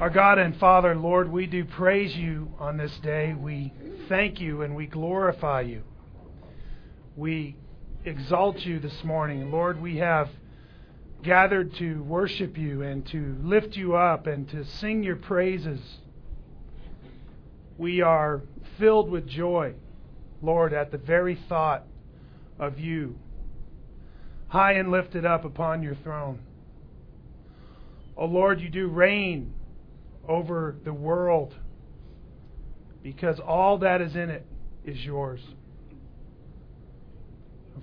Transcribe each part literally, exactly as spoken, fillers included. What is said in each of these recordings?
Our God and Father, Lord, we do praise you on this day. We thank you and we glorify you. We exalt you this morning. Lord, we have gathered to worship you and to lift you up and to sing your praises. We are filled with joy, Lord, at the very thought of you, high and lifted up upon your throne. O Lord, you do reign over the world, because all that is in it is yours.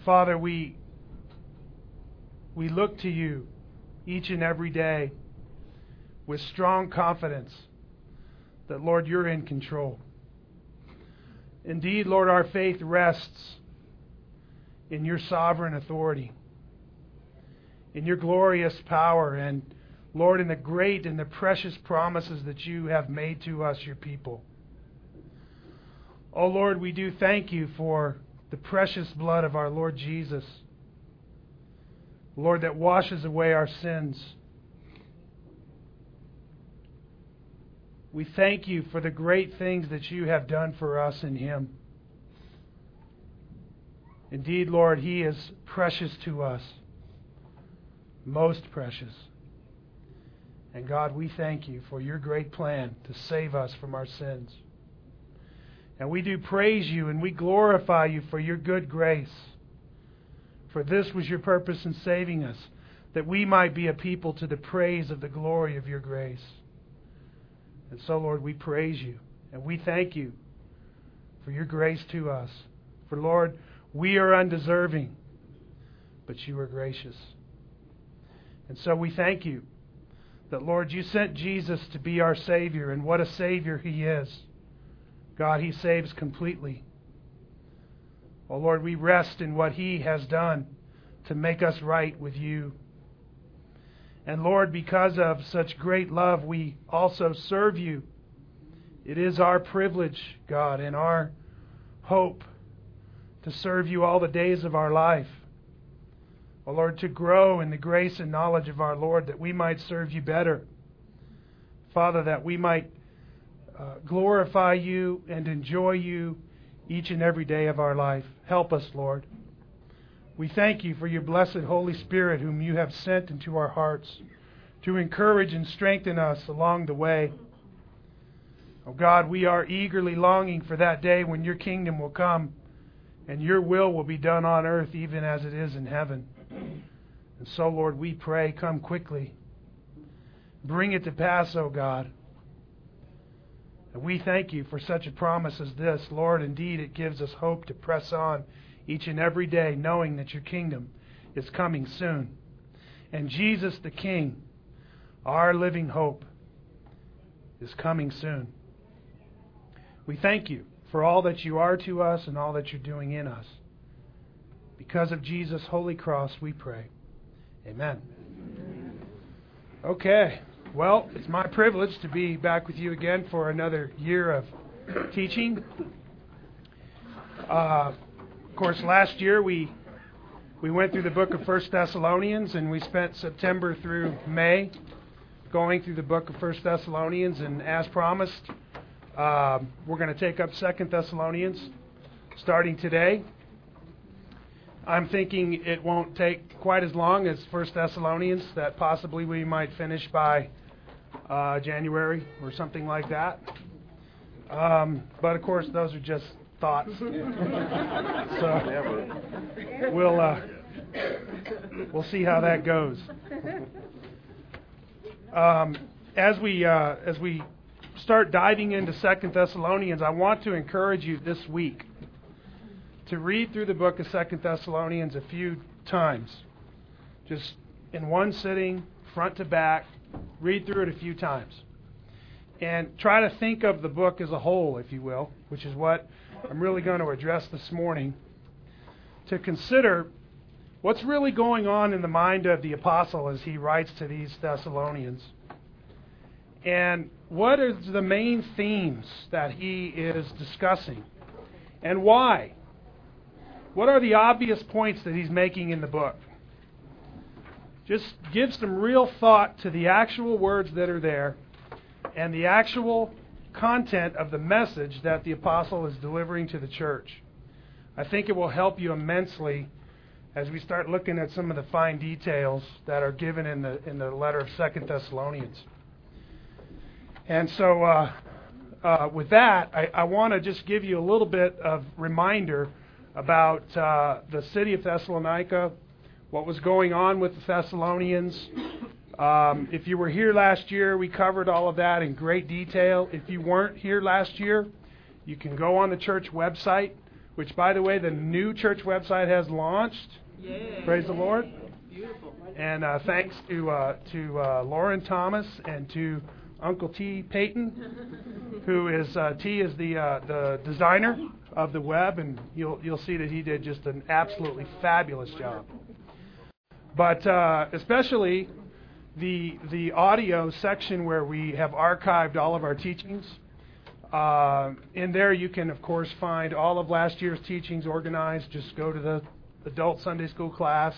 Father, we we look to you each and every day with strong confidence that, Lord, you're in control. Indeed, Lord, our faith rests in your sovereign authority, in your glorious power, and Lord, in the great and the precious promises that you have made to us, your people. Oh, Lord, we do thank you for the precious blood of our Lord Jesus, Lord, that washes away our sins. We thank you for the great things that you have done for us in him. Indeed, Lord, he is precious to us, most precious. And God, we thank you for your great plan to save us from our sins. And we do praise you and we glorify you for your good grace. For this was your purpose in saving us, that we might be a people to the praise of the glory of your grace. And so, Lord, we praise you and we thank you for your grace to us. For, Lord, we are undeserving, but you are gracious. And so we thank you that, Lord, you sent Jesus to be our Savior, and what a Savior he is. God, he saves completely. Oh, Lord, we rest in what he has done to make us right with you. And, Lord, because of such great love, we also serve you. It is our privilege, God, and our hope to serve you all the days of our life. O Lord, to grow in the grace and knowledge of our Lord, that we might serve you better. Father, that we might uh, glorify you and enjoy you each and every day of our life. Help us, Lord. We thank you for your blessed Holy Spirit, whom you have sent into our hearts to encourage and strengthen us along the way. O God, we are eagerly longing for that day when your kingdom will come and your will will be done on earth even as it is in heaven. And so, Lord, we pray, come quickly. Bring it to pass, O God. And we thank you for such a promise as this. Lord, indeed, it gives us hope to press on each and every day, knowing that your kingdom is coming soon. And Jesus the King, our living hope, is coming soon. We thank you for all that you are to us and all that you're doing in us. Because of Jesus' holy cross, we pray. Amen. Okay. Well, it's my privilege to be back with you again for another year of teaching. Uh, of course, last year we we went through the book of First Thessalonians, and we spent September through May going through the book of First Thessalonians, and as promised, uh, we're going to take up Second Thessalonians starting today. I'm thinking it won't take quite as long as First Thessalonians, that possibly we might finish by uh, January or something like that. Um, but, of course, those are just thoughts. So we'll, uh, we'll see how that goes. Um, as we uh, as we start diving into Second Thessalonians, I want to encourage you this week to read through the book of Second Thessalonians a few times. Just in one sitting, front to back, read through it a few times. And try to think of the book as a whole, if you will, which is what I'm really going to address this morning, to consider what's really going on in the mind of the apostle as he writes to these Thessalonians. And what are the main themes that he is discussing? And why? What are the obvious points that he's making in the book? Just give some real thought to the actual words that are there and the actual content of the message that the apostle is delivering to the church. I think it will help you immensely as we start looking at some of the fine details that are given in the in the letter of Second Thessalonians. And so uh, uh, with that, I, I want to just give you a little bit of reminder about uh, the city of Thessalonica, what was going on with the Thessalonians. Um, if you were here last year, we covered all of that in great detail. If you weren't here last year, you can go on the church website, which, by the way, the new church website has launched. Yay. Praise the Lord. Beautiful. And uh, thanks to uh, to uh, Lauren Thomas and to Uncle T Payton, who is uh, T is the uh, the designer of the web, and you'll you'll see that he did just an absolutely fabulous job. But uh, especially the the audio section where we have archived all of our teachings. Uh, in there you can, of course, find all of last year's teachings organized. Just go to the adult Sunday school class,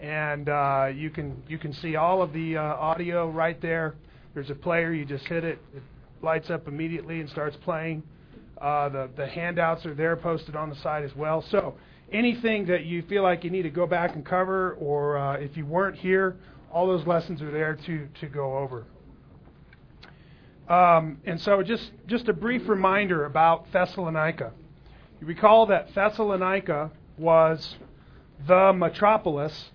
and uh, you can you can see all of the uh, audio right there. There's a player. You just hit it. It lights up immediately and starts playing. Uh, the, the handouts are there posted on the side as well. So anything that you feel like you need to go back and cover, or uh, if you weren't here, all those lessons are there to, to go over. Um, and so just, just a brief reminder about Thessalonica. You recall that Thessalonica was the metropolis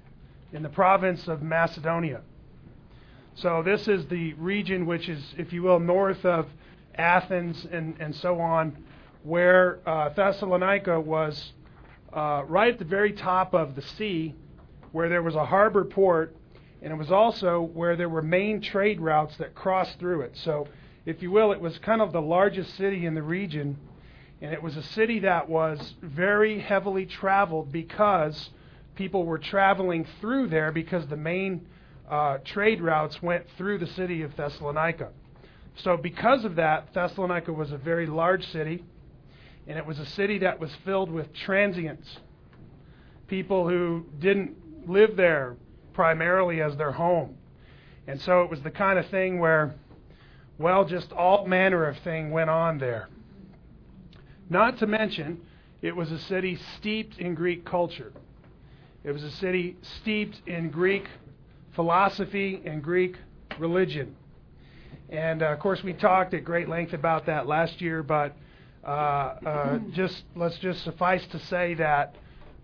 in the province of Macedonia. So this is the region which is, if you will, north of Athens and, and so on, where uh, Thessalonica was uh, right at the very top of the sea, where there was a harbor port, and it was also where there were main trade routes that crossed through it. So, if you will, it was kind of the largest city in the region, and it was a city that was very heavily traveled because people were traveling through there because the main Uh, trade routes went through the city of Thessalonica. So because of that, Thessalonica was a very large city, and it was a city that was filled with transients, people who didn't live there primarily as their home. And so it was the kind of thing where, well, just all manner of thing went on there. Not to mention, it was a city steeped in Greek culture. It was a city steeped in Greek philosophy and Greek religion. And, uh, of course, we talked at great length about that last year, but uh, uh, just let's just suffice to say that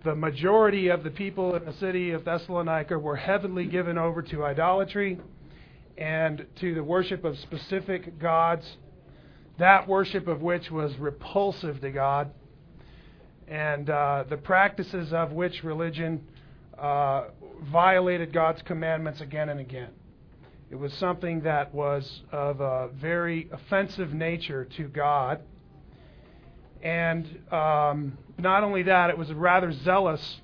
the majority of the people in the city of Thessalonica were heavily given over to idolatry and to the worship of specific gods, that worship of which was repulsive to God, and uh, the practices of which religion Uh, violated God's commandments again and again. It was something that was of a very offensive nature to God. And um, not only that, it was a rather zealous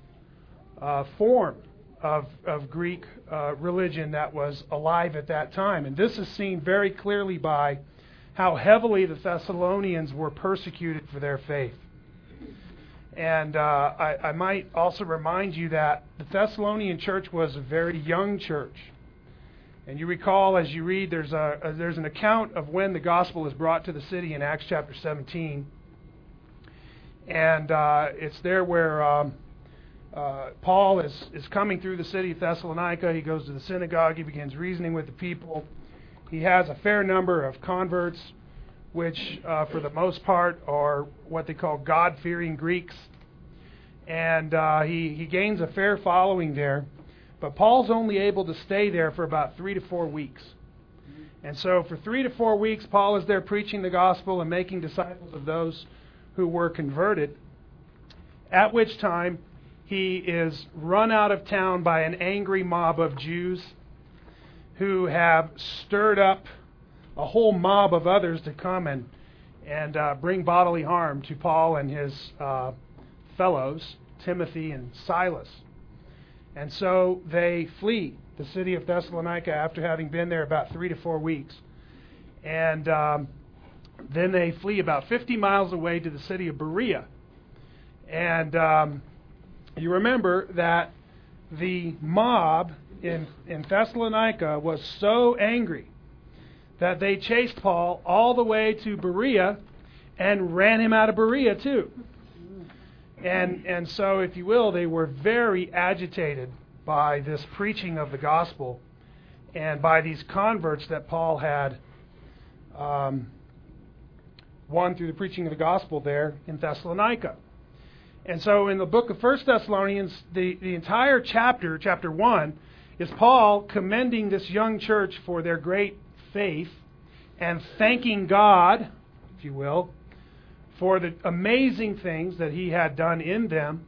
uh, form of, of Greek uh, religion that was alive at that time. And this is seen very clearly by how heavily the Thessalonians were persecuted for their faith. And uh, I, I might also remind you that the Thessalonian church was a very young church. And you recall, as you read, there's a, a there's an account of when the gospel is brought to the city in Acts chapter seventeen. And uh, it's there where um, uh, Paul is, is coming through the city of Thessalonica. He goes to the synagogue. He begins reasoning with the people. He has a fair number of converts, which uh, for the most part are what they call God-fearing Greeks. And uh, he, he gains a fair following there. But Paul's only able to stay there for about three to four weeks. And so for three to four weeks, Paul is there preaching the gospel and making disciples of those who were converted, at which time he is run out of town by an angry mob of Jews who have stirred up a whole mob of others to come and and uh, bring bodily harm to Paul and his uh, fellows, Timothy and Silas. And so they flee the city of Thessalonica after having been there about three to four weeks. And um, then they flee about fifty miles away to the city of Berea. And um, you remember that the mob in, in Thessalonica was so angry that they chased Paul all the way to Berea and ran him out of Berea too. And and so, if you will, they were very agitated by this preaching of the gospel and by these converts that Paul had um, won through the preaching of the gospel there in Thessalonica. And so in the book of First Thessalonians, the, the entire chapter, chapter one, is Paul commending this young church for their great faith and thanking God, if you will, for the amazing things that he had done in them,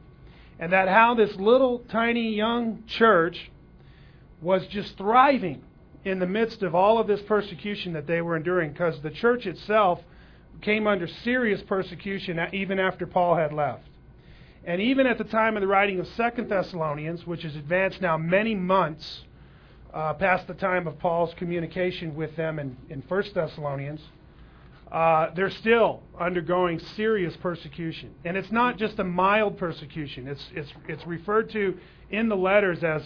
and that how this little, tiny, young church was just thriving in the midst of all of this persecution that they were enduring, because the church itself came under serious persecution even after Paul had left. And even at the time of the writing of Second Thessalonians, which is advanced now many months uh, past the time of Paul's communication with them in, in First Thessalonians, Uh, they're still undergoing serious persecution. And it's not just a mild persecution. It's it's it's referred to in the letters as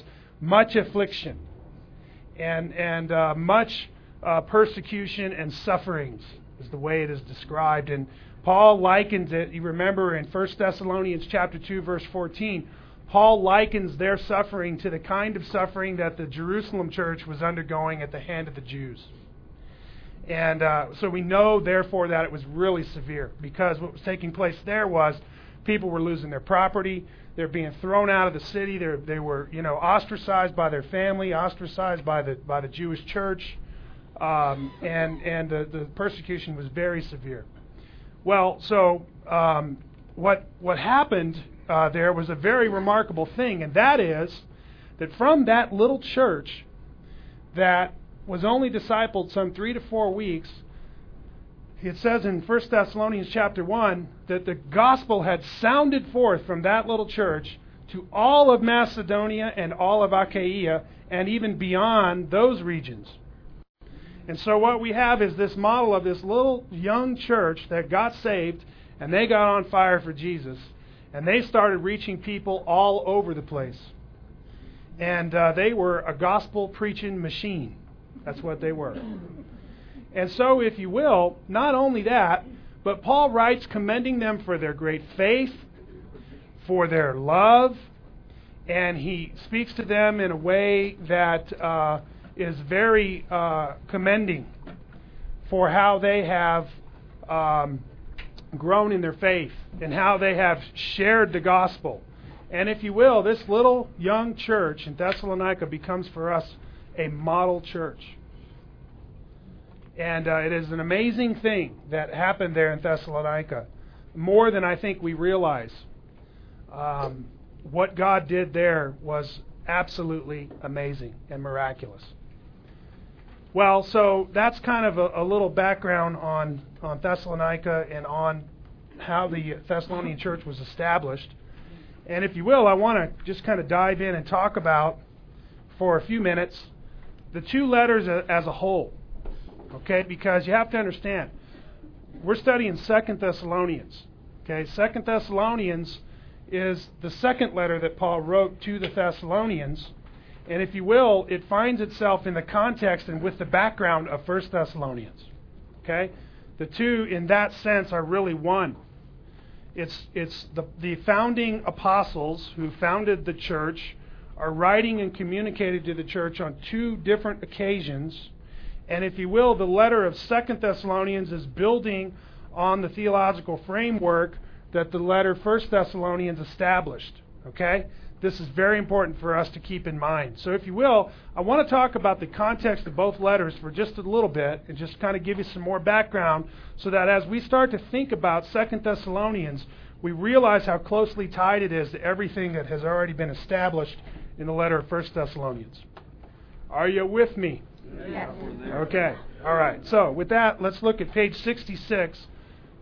much affliction and, and uh, much uh, persecution and sufferings is the way it is described. And Paul likens it, you remember in First Thessalonians chapter two, verse fourteen, Paul likens their suffering to the kind of suffering that the Jerusalem church was undergoing at the hand of the Jews. And uh, so we know, therefore, that it was really severe, because what was taking place there was people were losing their property, they're being thrown out of the city, they they were, you know, ostracized by their family, ostracized by the by the Jewish church, um, and and the, the persecution was very severe. Well, so um, what what happened uh, there was a very remarkable thing, and that is that from that little church that was only discipled some three to four weeks, it says in First Thessalonians chapter one that the gospel had sounded forth from that little church to all of Macedonia and all of Achaia and even beyond those regions. And so what we have is this model of this little young church that got saved, and they got on fire for Jesus, and they started reaching people all over the place. And uh, they were a gospel-preaching machine. That's what they were. And so, if you will, not only that, but Paul writes commending them for their great faith, for their love, and he speaks to them in a way that uh, is very uh, commending for how they have um, grown in their faith and how they have shared the gospel. And if you will, this little young church in Thessalonica becomes for us a model church. And uh, it is an amazing thing that happened there in Thessalonica, more than I think we realize. Um, what God did there was absolutely amazing and miraculous. Well, so that's kind of a, a little background on, on Thessalonica and on how the Thessalonian church was established. And if you will, I want to just kind of dive in and talk about, for a few minutes, the two letters as a whole, okay? Because you have to understand, we're studying Second Thessalonians, okay? Second Thessalonians is the second letter that Paul wrote to the Thessalonians, and if you will, it finds itself in the context and with the background of First Thessalonians, okay? The two, in that sense, are really one. It's it's the the founding apostles who founded the church are writing and communicated to the church on two different occasions. And if you will, the letter of Second Thessalonians is building on the theological framework that the letter First Thessalonians established. Okay? This is very important for us to keep in mind. So if you will, I want to talk about the context of both letters for just a little bit and just kind of give you some more background so that as we start to think about Second Thessalonians, we realize how closely tied it is to everything that has already been established in the letter of First Thessalonians. Are you with me? Yes. Okay. All right. So with that, let's look at page sixty-six.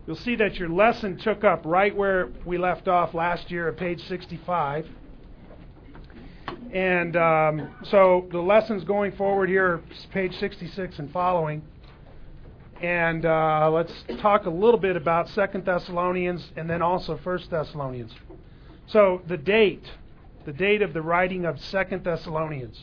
You'll see that your lesson took up right where we left off last year at page sixty-five. And um, so the lessons going forward here are page sixty-six and following. And uh, let's talk a little bit about Second Thessalonians and then also First Thessalonians. So the date, the date of the writing of Second Thessalonians.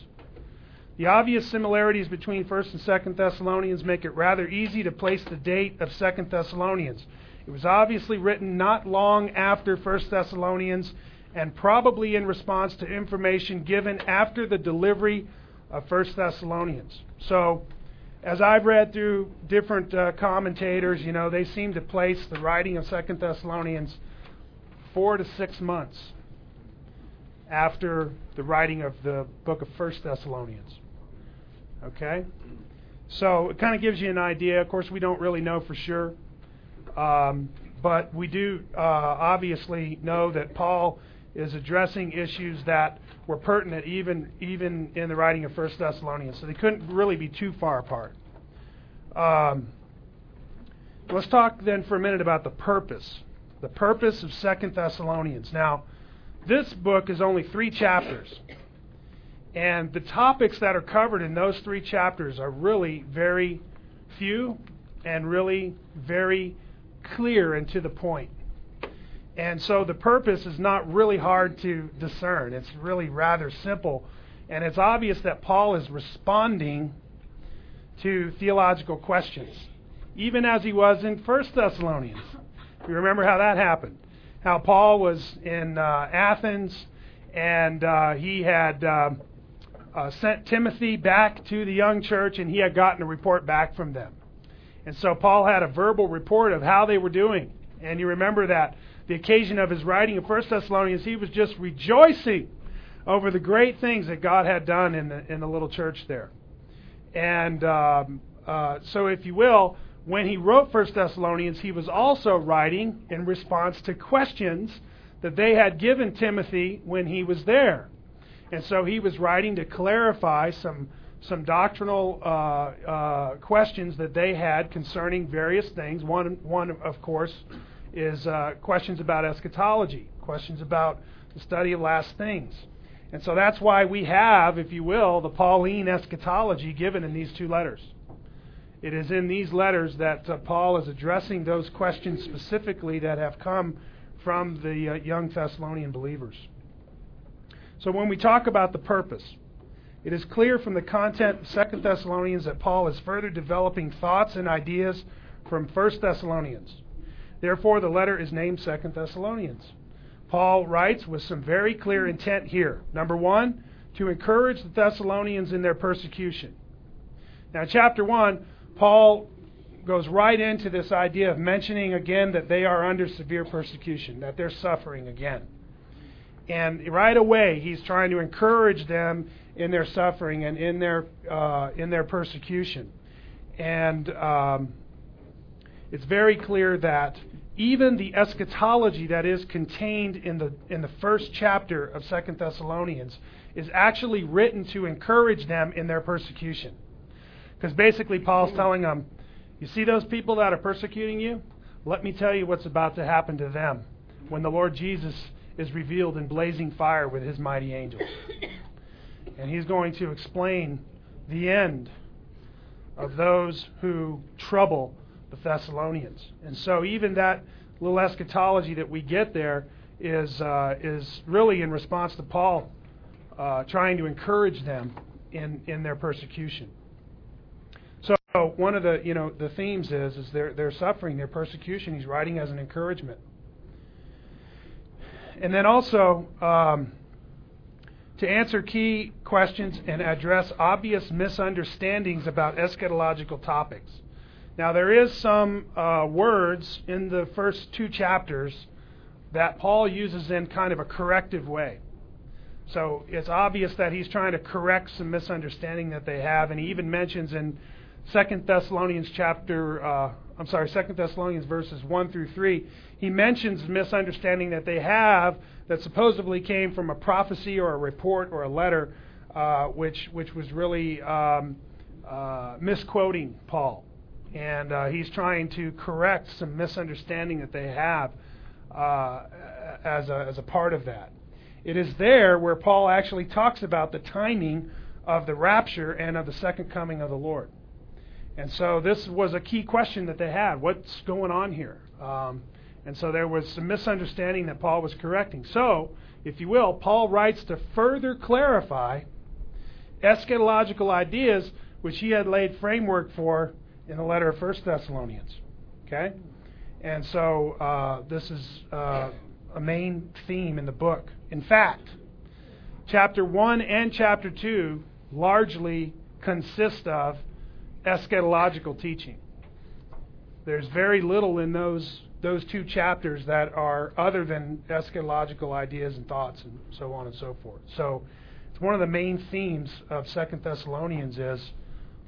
The obvious similarities between First and Second Thessalonians make it rather easy to place the date of Second Thessalonians. It was obviously written not long after First Thessalonians and probably in response to information given after the delivery of First Thessalonians. So, as I've read through different uh, commentators, you know, they seem to place the writing of Second Thessalonians four to six months after the writing of the book of First Thessalonians. Okay? So it kind of gives you an idea. Of course, we don't really know for sure. Um, but we do uh, obviously know that Paul is addressing issues that were pertinent even even in the writing of First Thessalonians. So they couldn't really be too far apart. Um, let's talk then for a minute about the purpose. The purpose of Second Thessalonians. Now, this book is only three chapters. And the topics that are covered in those three chapters are really very few and really very clear and to the point. And so the purpose is not really hard to discern. It's really rather simple. And it's obvious that Paul is responding to theological questions, even as he was in First Thessalonians. You remember how that happened. How Paul was in uh, Athens, and uh, he had uh, uh, sent Timothy back to the young church, and he had gotten a report back from them. And so Paul had a verbal report of how they were doing. And you remember that the occasion of his writing of First Thessalonians, he was just rejoicing over the great things that God had done in the, in the little church there. And um, uh, so if you will, when he wrote First Thessalonians, he was also writing in response to questions that they had given Timothy when he was there. And so he was writing to clarify some some doctrinal uh, uh, questions that they had concerning various things. One, one of course, is uh, questions about eschatology, questions about the study of last things. And so that's why we have, if you will, the Pauline eschatology given in these two letters. It is in these letters that uh, Paul is addressing those questions specifically that have come from the uh, young Thessalonian believers. So when we talk about the purpose, it is clear from the content of Second Thessalonians that Paul is further developing thoughts and ideas from First Thessalonians. Therefore, the letter is named Second Thessalonians. Paul writes with some very clear intent here. Number one, to encourage the Thessalonians in their persecution. Now, chapter one, Paul goes right into this idea of mentioning again that they are under severe persecution, that they're suffering again. And right away, he's trying to encourage them in their suffering and in their uh, in their persecution. And um, it's very clear that even the eschatology that is contained in the in the first chapter of Second Thessalonians is actually written to encourage them in their persecution. Because basically Paul's telling them, you see those people that are persecuting you? Let me tell you what's about to happen to them when the Lord Jesus is revealed in blazing fire with his mighty angels. And he's going to explain the end of those who trouble the Thessalonians. And so even that little eschatology that we get there is uh, is really in response to Paul uh, trying to encourage them in, in their persecution. So one of the you know the themes is is they're they're suffering, their persecution. He's writing as an encouragement, and then also um, to answer key questions and address obvious misunderstandings about eschatological topics. Now there is some uh, words in the first two chapters that Paul uses in kind of a corrective way. So it's obvious that he's trying to correct some misunderstanding that they have, and he even mentions in Second Thessalonians chapter, uh, I'm sorry, Second Thessalonians verses one through three, he mentions misunderstanding that they have that supposedly came from a prophecy or a report or a letter, uh, which which was really um, uh, misquoting Paul, and uh, he's trying to correct some misunderstanding that they have uh, as a, as a part of that. It is there where Paul actually talks about the timing of the rapture and of the second coming of the Lord. And so this was a key question that they had. What's going on here? Um, and so there was some misunderstanding that Paul was correcting. So, if you will, Paul writes to further clarify eschatological ideas which he had laid framework for in the letter of First Thessalonians. Okay? And so uh, this is uh, a main theme in the book. In fact, chapter one and chapter two largely consist of eschatological teaching. There's very little in those those two chapters that are other than eschatological ideas and thoughts and so on and so forth. So it's one of the main themes of Second Thessalonians is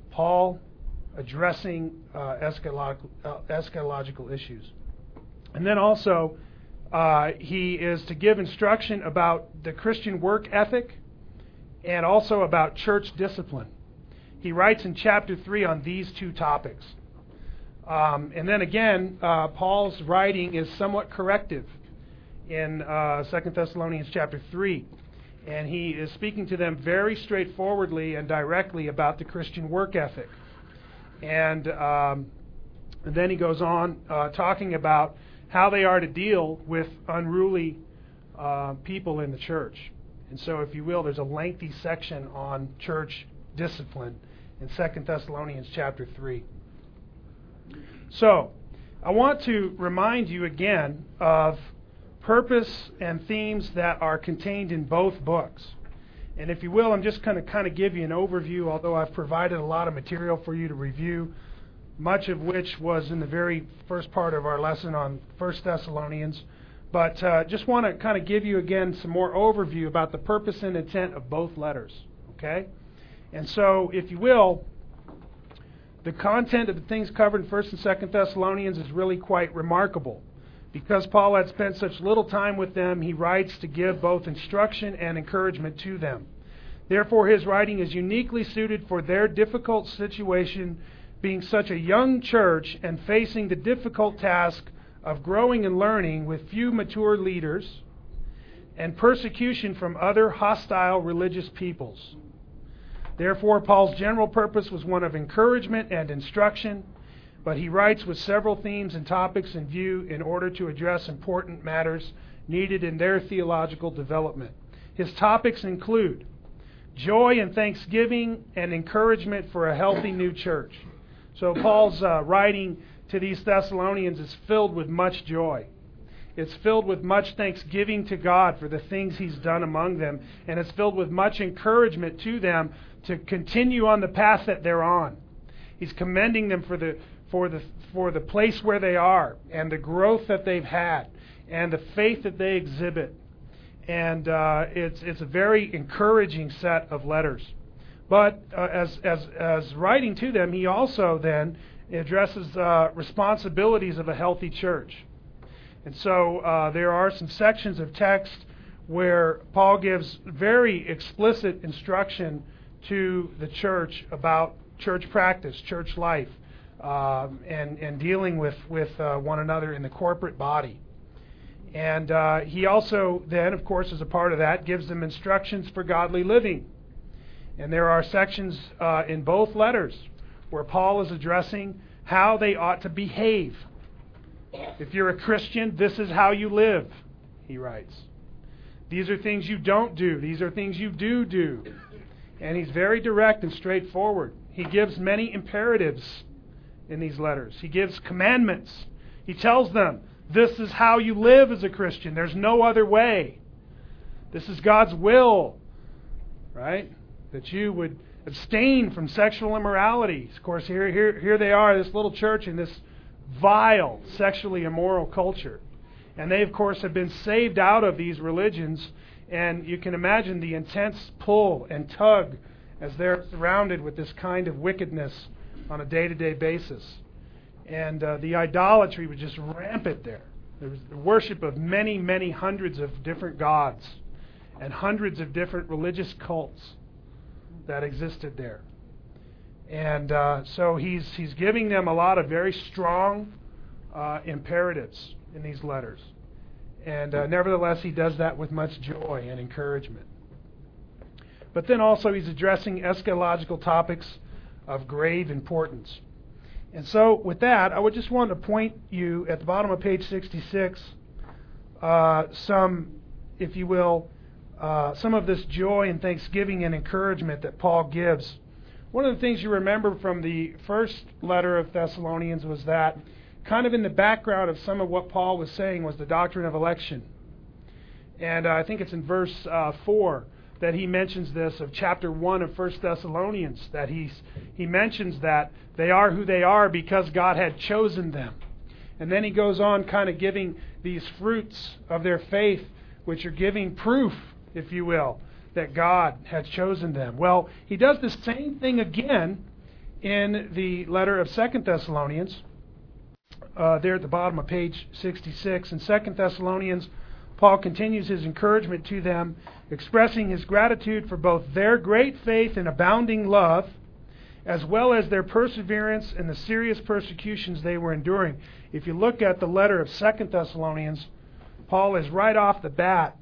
Paul addressing uh, eschatological, uh, eschatological issues. And then also uh, he is to give instruction about the Christian work ethic and also about church discipline. He writes in chapter three on these two topics. Um, and then again, uh, Paul's writing is somewhat corrective in uh, Second Thessalonians chapter three. And he is speaking to them very straightforwardly and directly about the Christian work ethic. And, um, and then he goes on uh, talking about how they are to deal with unruly uh, people in the church. And so, if you will, there's a lengthy section on church discipline in Second Thessalonians chapter three. So, I want to remind you again of purpose and themes that are contained in both books. And if you will, I'm just going to kind of give you an overview, although I've provided a lot of material for you to review, much of which was in the very first part of our lesson on First Thessalonians. But uh, just want to kind of give you again some more overview about the purpose and intent of both letters. Okay? And so, if you will, the content of the things covered in First and Second Thessalonians is really quite remarkable. Because Paul had spent such little time with them, he writes to give both instruction and encouragement to them. Therefore, his writing is uniquely suited for their difficult situation, being such a young church and facing the difficult task of growing and learning with few mature leaders and persecution from other hostile religious peoples. Therefore, Paul's general purpose was one of encouragement and instruction, but he writes with several themes and topics in view in order to address important matters needed in their theological development. His topics include joy and thanksgiving and encouragement for a healthy new church. So Paul's uh, writing to these Thessalonians is filled with much joy. It's filled with much thanksgiving to God for the things he's done among them, and it's filled with much encouragement to them to continue on the path that they're on. He's commending them for the for the for the place where they are, and the growth that they've had, and the faith that they exhibit, and uh, it's it's a very encouraging set of letters. But uh, as as as writing to them, he also then addresses uh, responsibilities of a healthy church. And so uh, there are some sections of text where Paul gives very explicit instruction to the church about church practice, church life, uh, and, and dealing with, with uh, one another in the corporate body. And uh, he also then, of course, as a part of that, gives them instructions for godly living. And there are sections uh, in both letters where Paul is addressing how they ought to behave. If you're a Christian, this is how you live, he writes. These are things you don't do. These are things you do do. And he's very direct and straightforward. He gives many imperatives in these letters. He gives commandments. He tells them, this is how you live as a Christian. There's no other way. This is God's will, right? That you would abstain from sexual immorality. Of course, here, here, here they are, this little church in this vile, sexually immoral culture. And they, of course, have been saved out of these religions, and you can imagine the intense pull and tug as they're surrounded with this kind of wickedness on a day-to-day basis. And uh, the idolatry was just rampant there. There was the worship of many, many hundreds of different gods and hundreds of different religious cults that existed there. And uh, so he's he's giving them a lot of very strong uh, imperatives in these letters. And uh, nevertheless, he does that with much joy and encouragement. But then also he's addressing eschatological topics of grave importance. And so with that, I would just want to point you at the bottom of page sixty-six, uh, some, if you will, uh, some of this joy and thanksgiving and encouragement that Paul gives. One of the things you remember from the first letter of Thessalonians was that kind of in the background of some of what Paul was saying was the doctrine of election. And uh, I think it's in verse uh, four that he mentions this of chapter one of First Thessalonians, that he's, he mentions that they are who they are because God had chosen them. And then he goes on kind of giving these fruits of their faith, which are giving proof, if you will, that God had chosen them. Well, he does the same thing again in the letter of Second Thessalonians, uh, there at the bottom of page sixty-six. In Second Thessalonians, Paul continues his encouragement to them, expressing his gratitude for both their great faith and abounding love, as well as their perseverance and the serious persecutions they were enduring. If you look at the letter of Second Thessalonians, Paul is right off the bat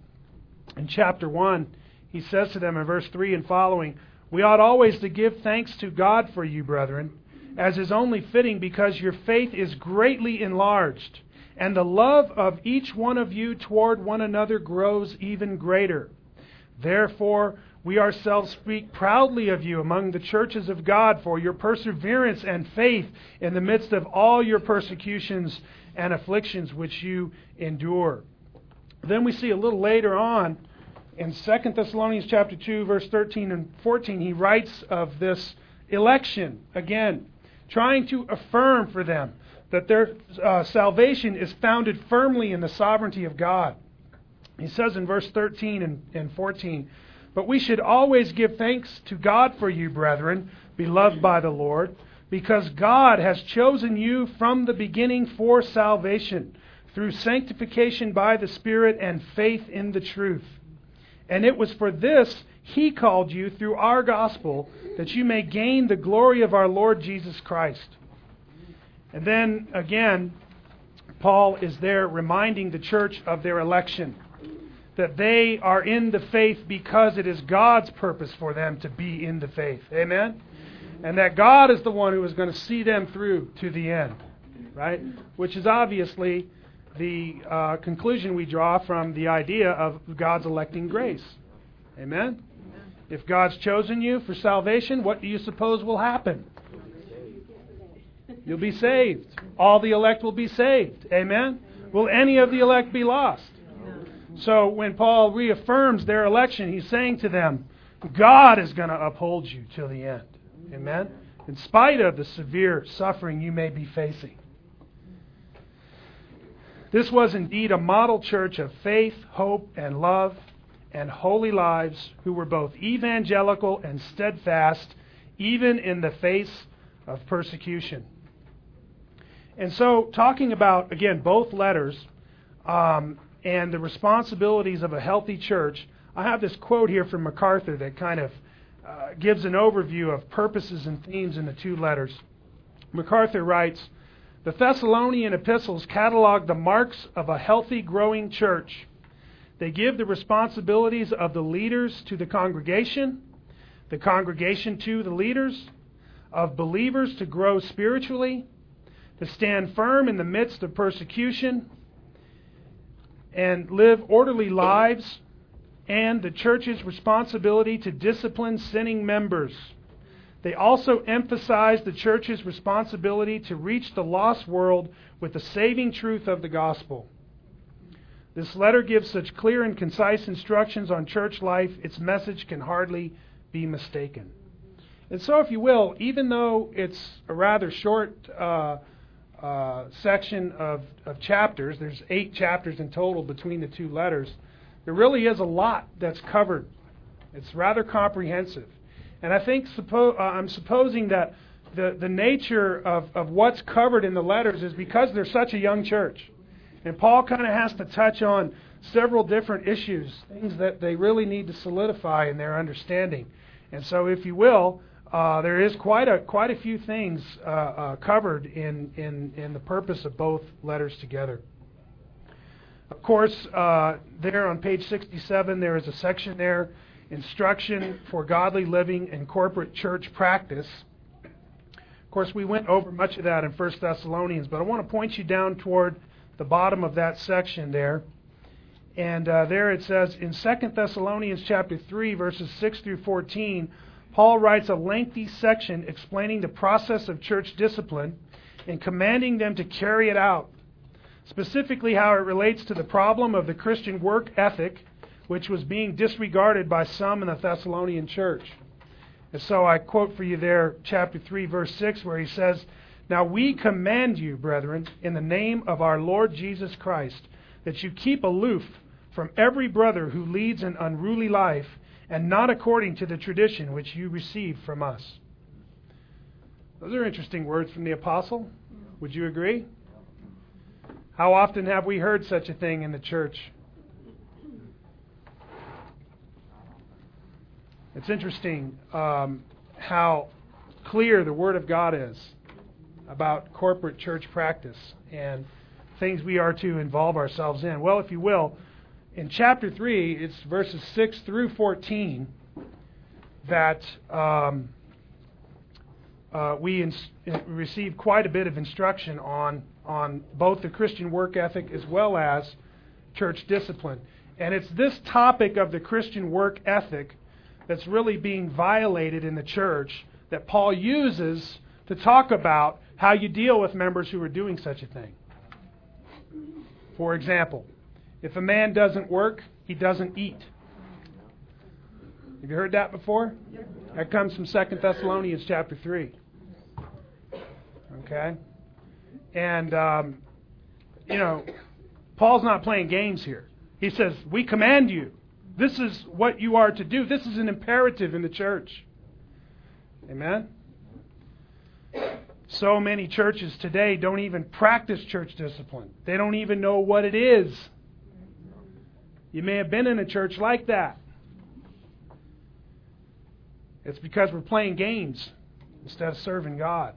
in chapter one. He says to them in verse three and following, "We ought always to give thanks to God for you, brethren, as is only fitting, because your faith is greatly enlarged, and the love of each one of you toward one another grows even greater. Therefore, we ourselves speak proudly of you among the churches of God for your perseverance and faith in the midst of all your persecutions and afflictions which you endure." Then we see a little later on in Second Thessalonians chapter two, verse thirteen and fourteen, he writes of this election again, trying to affirm for them that their uh, salvation is founded firmly in the sovereignty of God. He says in verse thirteen and, and fourteen, "But we should always give thanks to God for you, brethren, beloved by the Lord, because God has chosen you from the beginning for salvation, through sanctification by the Spirit and faith in the truth. And it was for this He called you through our gospel, that you may gain the glory of our Lord Jesus Christ." And then again, Paul is there reminding the church of their election, that they are in the faith because it is God's purpose for them to be in the faith. Amen? And that God is the one who is going to see them through to the end, right? Which is obviously the uh, conclusion we draw from the idea of God's electing grace. Amen? If God's chosen you for salvation, what do you suppose will happen? You'll be saved. All the elect will be saved. Amen? Will any of the elect be lost? So when Paul reaffirms their election, he's saying to them, God is going to uphold you till the end. Amen? In spite of the severe suffering you may be facing. This was indeed a model church of faith, hope, and love, and holy lives, who were both evangelical and steadfast, even in the face of persecution. And so, talking about, again, both letters, um, and the responsibilities of a healthy church, I have this quote here from MacArthur that kind of uh, gives an overview of purposes and themes in the two letters. MacArthur writes, "The Thessalonian epistles catalog the marks of a healthy, growing church. They give the responsibilities of the leaders to the congregation, the congregation to the leaders, of believers to grow spiritually, to stand firm in the midst of persecution, and live orderly lives, and the church's responsibility to discipline sinning members. They also emphasize the church's responsibility to reach the lost world with the saving truth of the gospel. This letter gives such clear and concise instructions on church life, its message can hardly be mistaken." And so, if you will, even though it's a rather short uh Uh, section of, of chapters, there's eight chapters in total between the two letters, there really is a lot that's covered. It's rather comprehensive. And I think, suppo- uh, I'm supposing that the, the nature of, of what's covered in the letters is because they're such a young church. And Paul kind of has to touch on several different issues, things that they really need to solidify in their understanding. And so, if you will, Uh, there is quite a quite a few things uh, uh, covered in, in, in the purpose of both letters together. Of course, uh, there on page sixty-seven, there is a section there, Instruction for Godly Living and Corporate Church Practice. Of course, we went over much of that in First Thessalonians, but I want to point you down toward the bottom of that section there. And uh, there it says, in Second Thessalonians chapter three, verses six through fourteen, Paul writes a lengthy section explaining the process of church discipline and commanding them to carry it out, specifically how it relates to the problem of the Christian work ethic, which was being disregarded by some in the Thessalonian church. And so I quote for you there, chapter three, verse six, where he says, "Now we command you, brethren, in the name of our Lord Jesus Christ, that you keep aloof from every brother who leads an unruly life, and not according to the tradition which you received from us." Those are interesting words from the apostle. Would you agree? How often have we heard such a thing in the church? It's interesting um, how clear the Word of God is about corporate church practice and things we are to involve ourselves in. Well, if you will, in chapter three, it's verses six through fourteen that um, uh, we ins- receive quite a bit of instruction on, on both the Christian work ethic as well as church discipline. And it's this topic of the Christian work ethic that's really being violated in the church that Paul uses to talk about how you deal with members who are doing such a thing. For example, if a man doesn't work, he doesn't eat. Have you heard that before? That comes from Second Thessalonians chapter three. Okay? And, um, you know, Paul's not playing games here. He says, we command you. This is what you are to do. This is an imperative in the church. Amen? So many churches today don't even practice church discipline. They don't even know what it is. You may have been in a church like that. It's because we're playing games instead of serving God.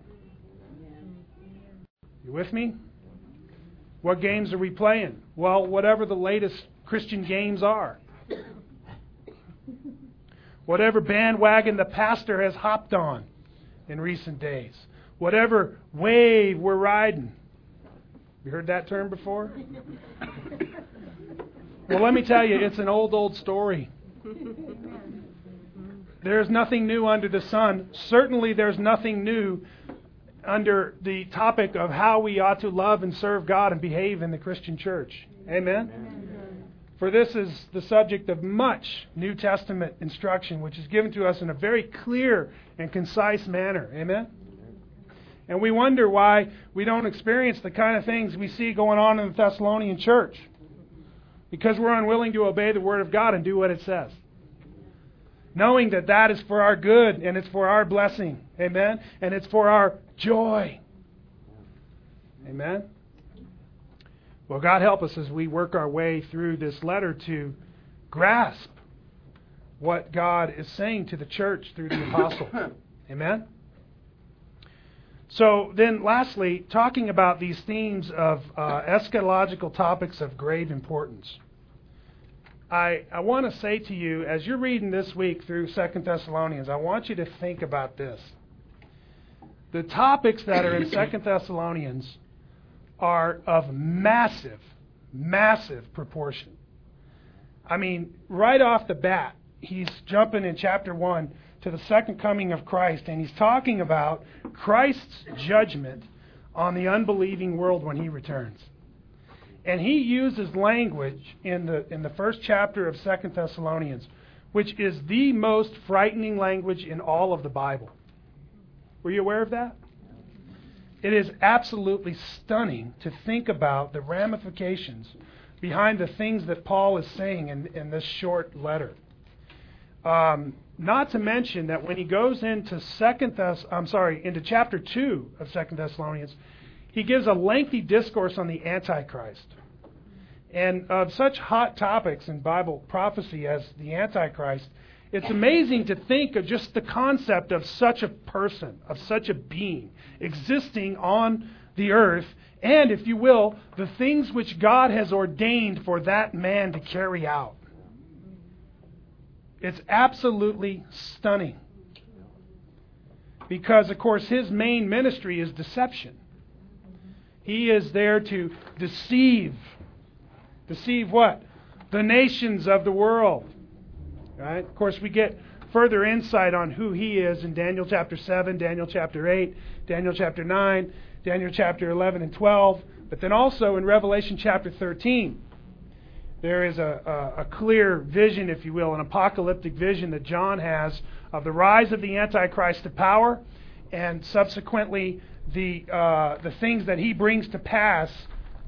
You with me? What games are we playing? Well, whatever the latest Christian games are. Whatever bandwagon the pastor has hopped on in recent days. Whatever wave we're riding. You heard that term before? Well, let me tell you, it's an old, old story. There's nothing new under the sun. Certainly there's nothing new under the topic of how we ought to love and serve God and behave in the Christian church. Amen? Amen. For this is the subject of much New Testament instruction, which is given to us in a very clear and concise manner. Amen? And we wonder why we don't experience the kind of things we see going on in the Thessalonian church. Because we're unwilling to obey the Word of God and do what it says. Knowing that that is for our good and it's for our blessing. Amen? And it's for our joy. Amen? Well, God help us as we work our way through this letter to grasp what God is saying to the church through the apostle. Amen? So then lastly, talking about these themes of uh, eschatological topics of grave importance. I, I want to say to you, as you're reading this week through Second Thessalonians, I want you to think about this. The topics that are in Second Thessalonians are of massive, massive proportion. I mean, right off the bat, he's jumping in chapter one to the second coming of Christ, and he's talking about Christ's judgment on the unbelieving world when he returns. And he uses language in the in the first chapter of Second Thessalonians, which is the most frightening language in all of the Bible. Were you aware of that? It is absolutely stunning to think about the ramifications behind the things that Paul is saying in, in this short letter. Um, not to mention that when he goes into second Thess- I'm sorry, into chapter two of Second Thessalonians, he gives a lengthy discourse on the Antichrist. And of such hot topics in Bible prophecy as the Antichrist, it's amazing to think of just the concept of such a person, of such a being, existing on the earth, and, if you will, the things which God has ordained for that man to carry out. It's absolutely stunning. Because, of course, his main ministry is deception. He is there to deceive. Deceive what? the nations of the world. Right? Of course, we get further insight on who he is in Daniel chapter seven, Daniel chapter eight, Daniel chapter nine, Daniel chapter eleven and twelve, but then also in Revelation chapter thirteen. There is a, a, a clear vision, if you will, an apocalyptic vision that John has of the rise of the Antichrist to power, and subsequently the uh, the things that he brings to pass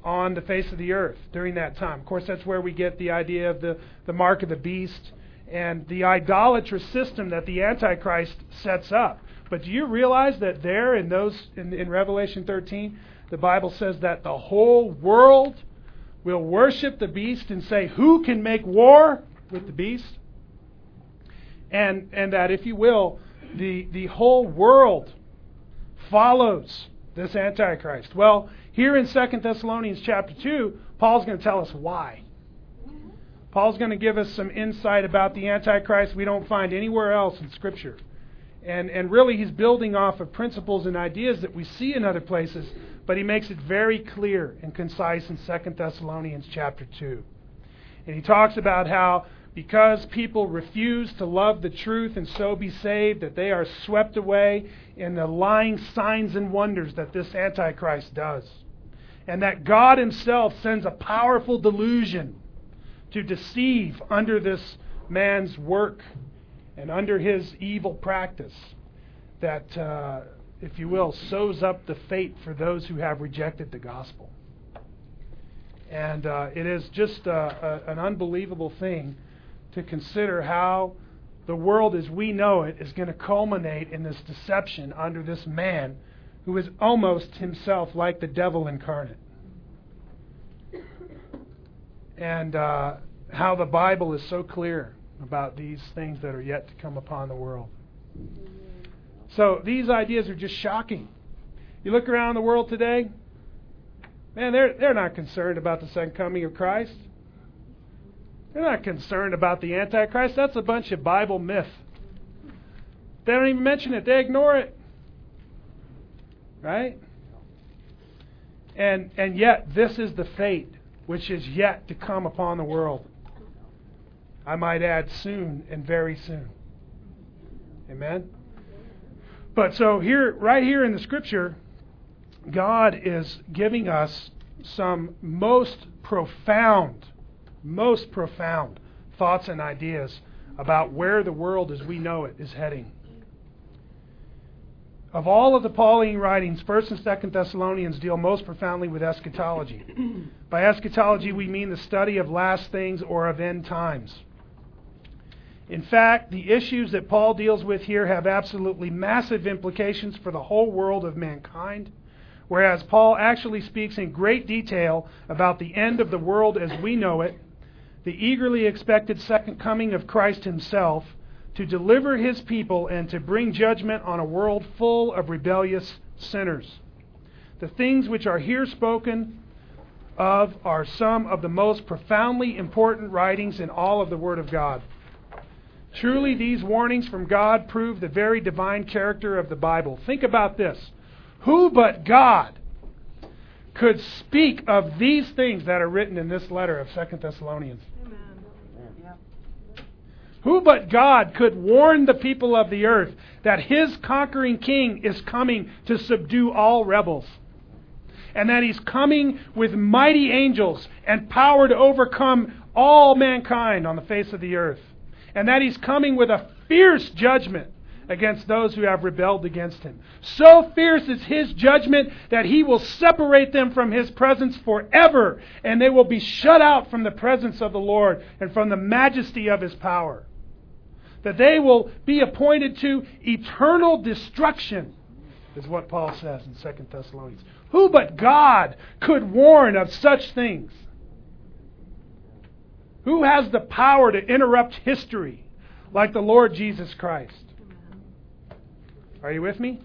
on the face of the earth during that time. Of course, that's where we get the idea of the, the mark of the beast and the idolatrous system that the Antichrist sets up. But do you realize that there in those in, in Revelation thirteen, the Bible says that the whole world will worship the beast and say, who can make war with the beast? And and that, if you will, the, the whole world follows this Antichrist. Well, here in Second Thessalonians chapter two, Paul's going to tell us why. Paul's going to give us some insight about the Antichrist we don't find anywhere else in Scripture. And and really, he's building off of principles and ideas that we see in other places, but he makes it very clear and concise in Second Thessalonians chapter two. And he talks about how because people refuse to love the truth and so be saved, that they are swept away in the lying signs and wonders that this Antichrist does. And that God himself sends a powerful delusion to deceive under this man's work and under his evil practice that, uh, if you will, sows up the fate for those who have rejected the gospel. And uh, it is just uh, a, an unbelievable thing to consider how the world as we know it is going to culminate in this deception under this man who is almost himself like the devil incarnate. And uh, how the Bible is so clear about these things that are yet to come upon the world. So these ideas are just shocking. You look around the world today, man, they're, they're not concerned about the second coming of Christ. They're not concerned about the Antichrist. That's a bunch of Bible myth. They don't even mention it. They ignore it. Right? And and yet, this is the fate which is yet to come upon the world. I might add soon and very soon. Amen? But so here, right here in the Scripture, God is giving us some most profound, most profound thoughts and ideas about where the world as we know it is heading. Of all of the Pauline writings, First and Second Thessalonians deal most profoundly with eschatology. By eschatology, we mean the study of last things or of end times. In fact, the issues that Paul deals with here have absolutely massive implications for the whole world of mankind, whereas Paul actually speaks in great detail about the end of the world as we know it, the eagerly expected second coming of Christ himself to deliver his people and to bring judgment on a world full of rebellious sinners. The things which are here spoken of are some of the most profoundly important writings in all of the Word of God. Truly, these warnings from God prove the very divine character of the Bible. Think about this. Who but God could speak of these things that are written in this letter of Second Thessalonians? Amen. Yeah. Who but God could warn the people of the earth that his conquering king is coming to subdue all rebels? And that he's coming with mighty angels and power to overcome all mankind on the face of the earth? And that he's coming with a fierce judgment against those who have rebelled against him. So fierce is his judgment that he will separate them from his presence forever, and they will be shut out from the presence of the Lord and from the majesty of his power. That they will be appointed to eternal destruction, is what Paul says in Second Thessalonians. Who but God could warn of such things? Who has the power to interrupt history like the Lord Jesus Christ? Are you with me?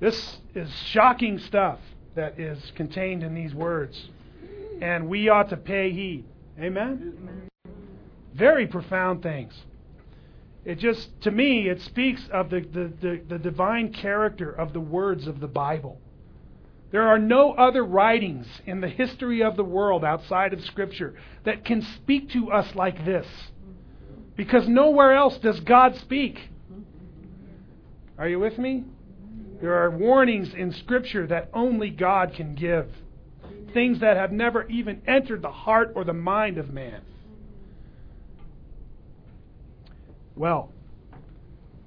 This is shocking stuff that is contained in these words, and we ought to pay heed. Amen? Very profound things. It just, to me, it speaks of the, the, the, the divine character of the words of the Bible. There are no other writings in the history of the world outside of Scripture that can speak to us like this. Because nowhere else does God speak. Are you with me? There are warnings in Scripture that only God can give. Things that have never even entered the heart or the mind of man. Well,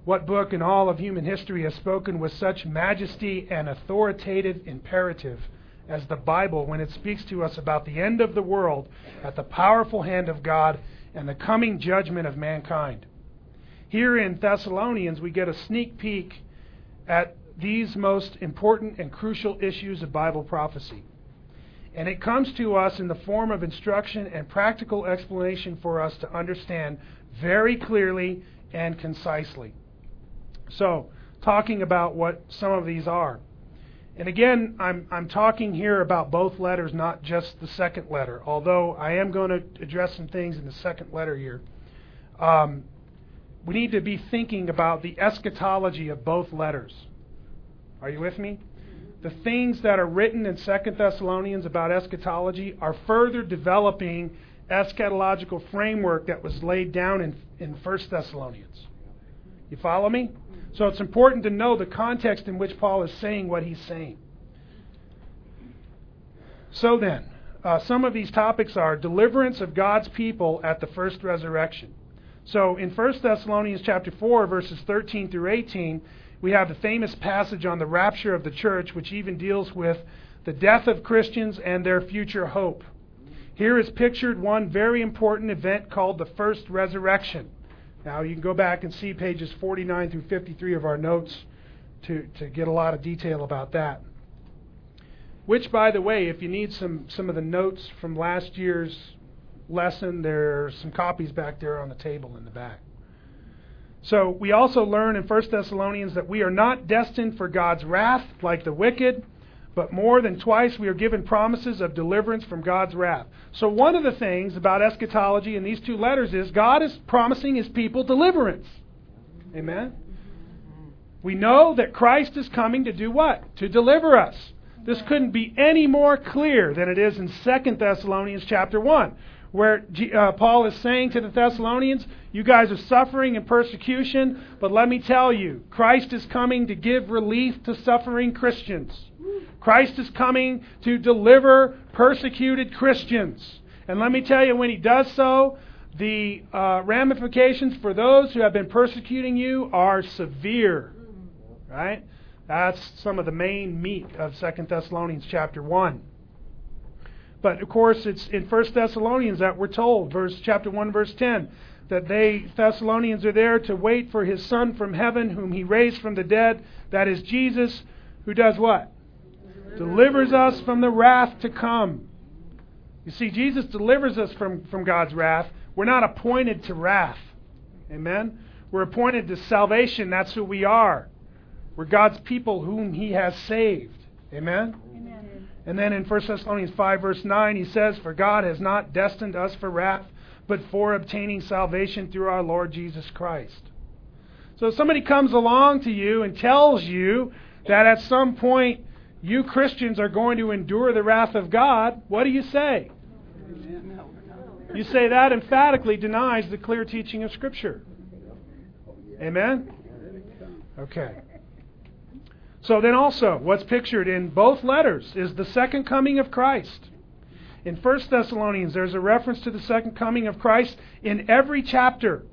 what book in all of human history has spoken with such majesty and authoritative imperative as the Bible when it speaks to us about the end of the world at the powerful hand of God and the coming judgment of mankind? Here in Thessalonians, we get a sneak peek at these most important and crucial issues of Bible prophecy. And it comes to us in the form of instruction and practical explanation for us to understand very clearly and concisely. So, talking about what some of these are. And again, I'm I'm talking here about both letters, not just the second letter, although I am going to address some things in the second letter here. Um, we need to be thinking about the eschatology of both letters. Are you with me? The things that are written in Second Thessalonians about eschatology are further developing eschatological framework that was laid down in, in First Thessalonians. You follow me? So it's important to know the context in which Paul is saying what he's saying. So then, uh, some of these topics are deliverance of God's people at the first resurrection. So in First Thessalonians chapter four, verses thirteen through eighteen, we have the famous passage on the rapture of the church, which even deals with the death of Christians and their future hope. Here is pictured one very important event called the first resurrection. Now, you can go back and see pages forty-nine through fifty-three of our notes to, to get a lot of detail about that. Which, by the way, if you need some, some of the notes from last year's lesson, there are some copies back there on the table in the back. So, we also learn in First Thessalonians that we are not destined for God's wrath like the wicked, but more than twice we are given promises of deliverance from God's wrath. So one of the things about eschatology in these two letters is God is promising His people deliverance. Amen? We know that Christ is coming to do what? To deliver us. This couldn't be any more clear than it is in Second Thessalonians chapter one, where G, uh, Paul is saying to the Thessalonians, you guys are suffering and persecution, but let me tell you, Christ is coming to give relief to suffering Christians. Christ is coming to deliver persecuted Christians. And let me tell you, when He does so, the uh, ramifications for those who have been persecuting you are severe. Right? That's some of the main meat of Second Thessalonians chapter one. But of course, it's in First Thessalonians that we're told, verse chapter one, verse ten, that they, Thessalonians, are there to wait for His Son from heaven, whom He raised from the dead. That is Jesus, who does what? Delivers us from the wrath to come. You see, Jesus delivers us from, from God's wrath. We're not appointed to wrath. Amen? We're appointed to salvation. That's who we are. We're God's people whom He has saved. Amen? Amen. And then in First Thessalonians five, verse nine, he says, for God has not destined us for wrath, but for obtaining salvation through our Lord Jesus Christ. So if somebody comes along to you and tells you that at some point you Christians are going to endure the wrath of God, what do you say? You say that emphatically denies the clear teaching of Scripture. Amen? Okay. So then also, what's pictured in both letters is the second coming of Christ. In First Thessalonians, there's a reference to the second coming of Christ in every chapter.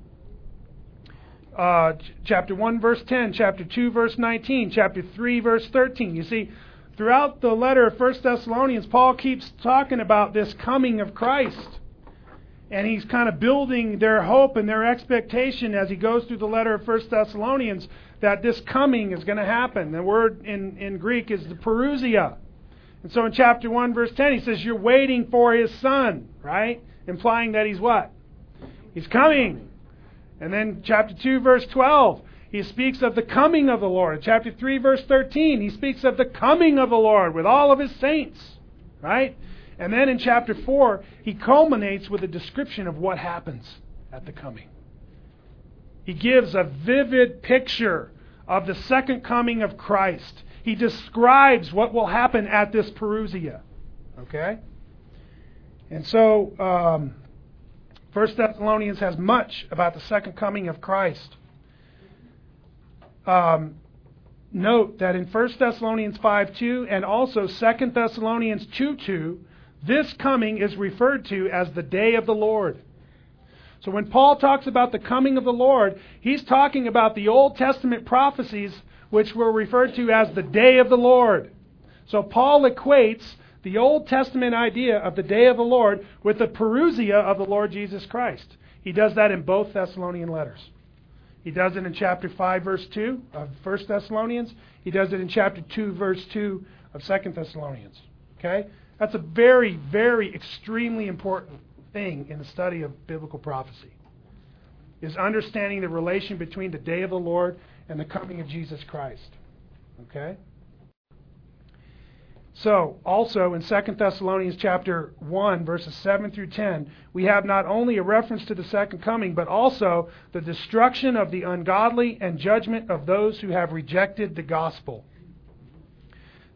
Uh, chapter one, verse ten, chapter two, verse nineteen, chapter three, verse thirteen. You see, throughout the letter of First Thessalonians, Paul keeps talking about this coming of Christ. And he's kind of building their hope and their expectation as he goes through the letter of First Thessalonians that this coming is going to happen. The word in, in Greek is the parousia. And so in chapter one, verse ten, he says, you're waiting for His Son, right? Implying that He's what? He's coming. And then chapter two, verse twelve, he speaks of the coming of the Lord. Chapter three, verse thirteen, he speaks of the coming of the Lord with all of His saints, right? And then in chapter four, he culminates with a description of what happens at the coming. He gives a vivid picture of the second coming of Christ. He describes what will happen at this parousia. Okay? And so, um, First Thessalonians has much about the second coming of Christ. Um, note that in First Thessalonians five two and also Second Thessalonians two two, this coming is referred to as the day of the Lord. So when Paul talks about the coming of the Lord, he's talking about the Old Testament prophecies which were referred to as the day of the Lord. So Paul equates the Old Testament idea of the day of the Lord with the parousia of the Lord Jesus Christ. He does that in both Thessalonian letters. He does it in chapter five, verse two of First Thessalonians. He does it in chapter two, verse two of Second Thessalonians. Okay? That's a very, very extremely important thing in the study of biblical prophecy, is understanding the relation between the day of the Lord and the coming of Jesus Christ. Okay? So, also in Second Thessalonians chapter one, verses seven through ten, we have not only a reference to the second coming, but also the destruction of the ungodly and judgment of those who have rejected the gospel.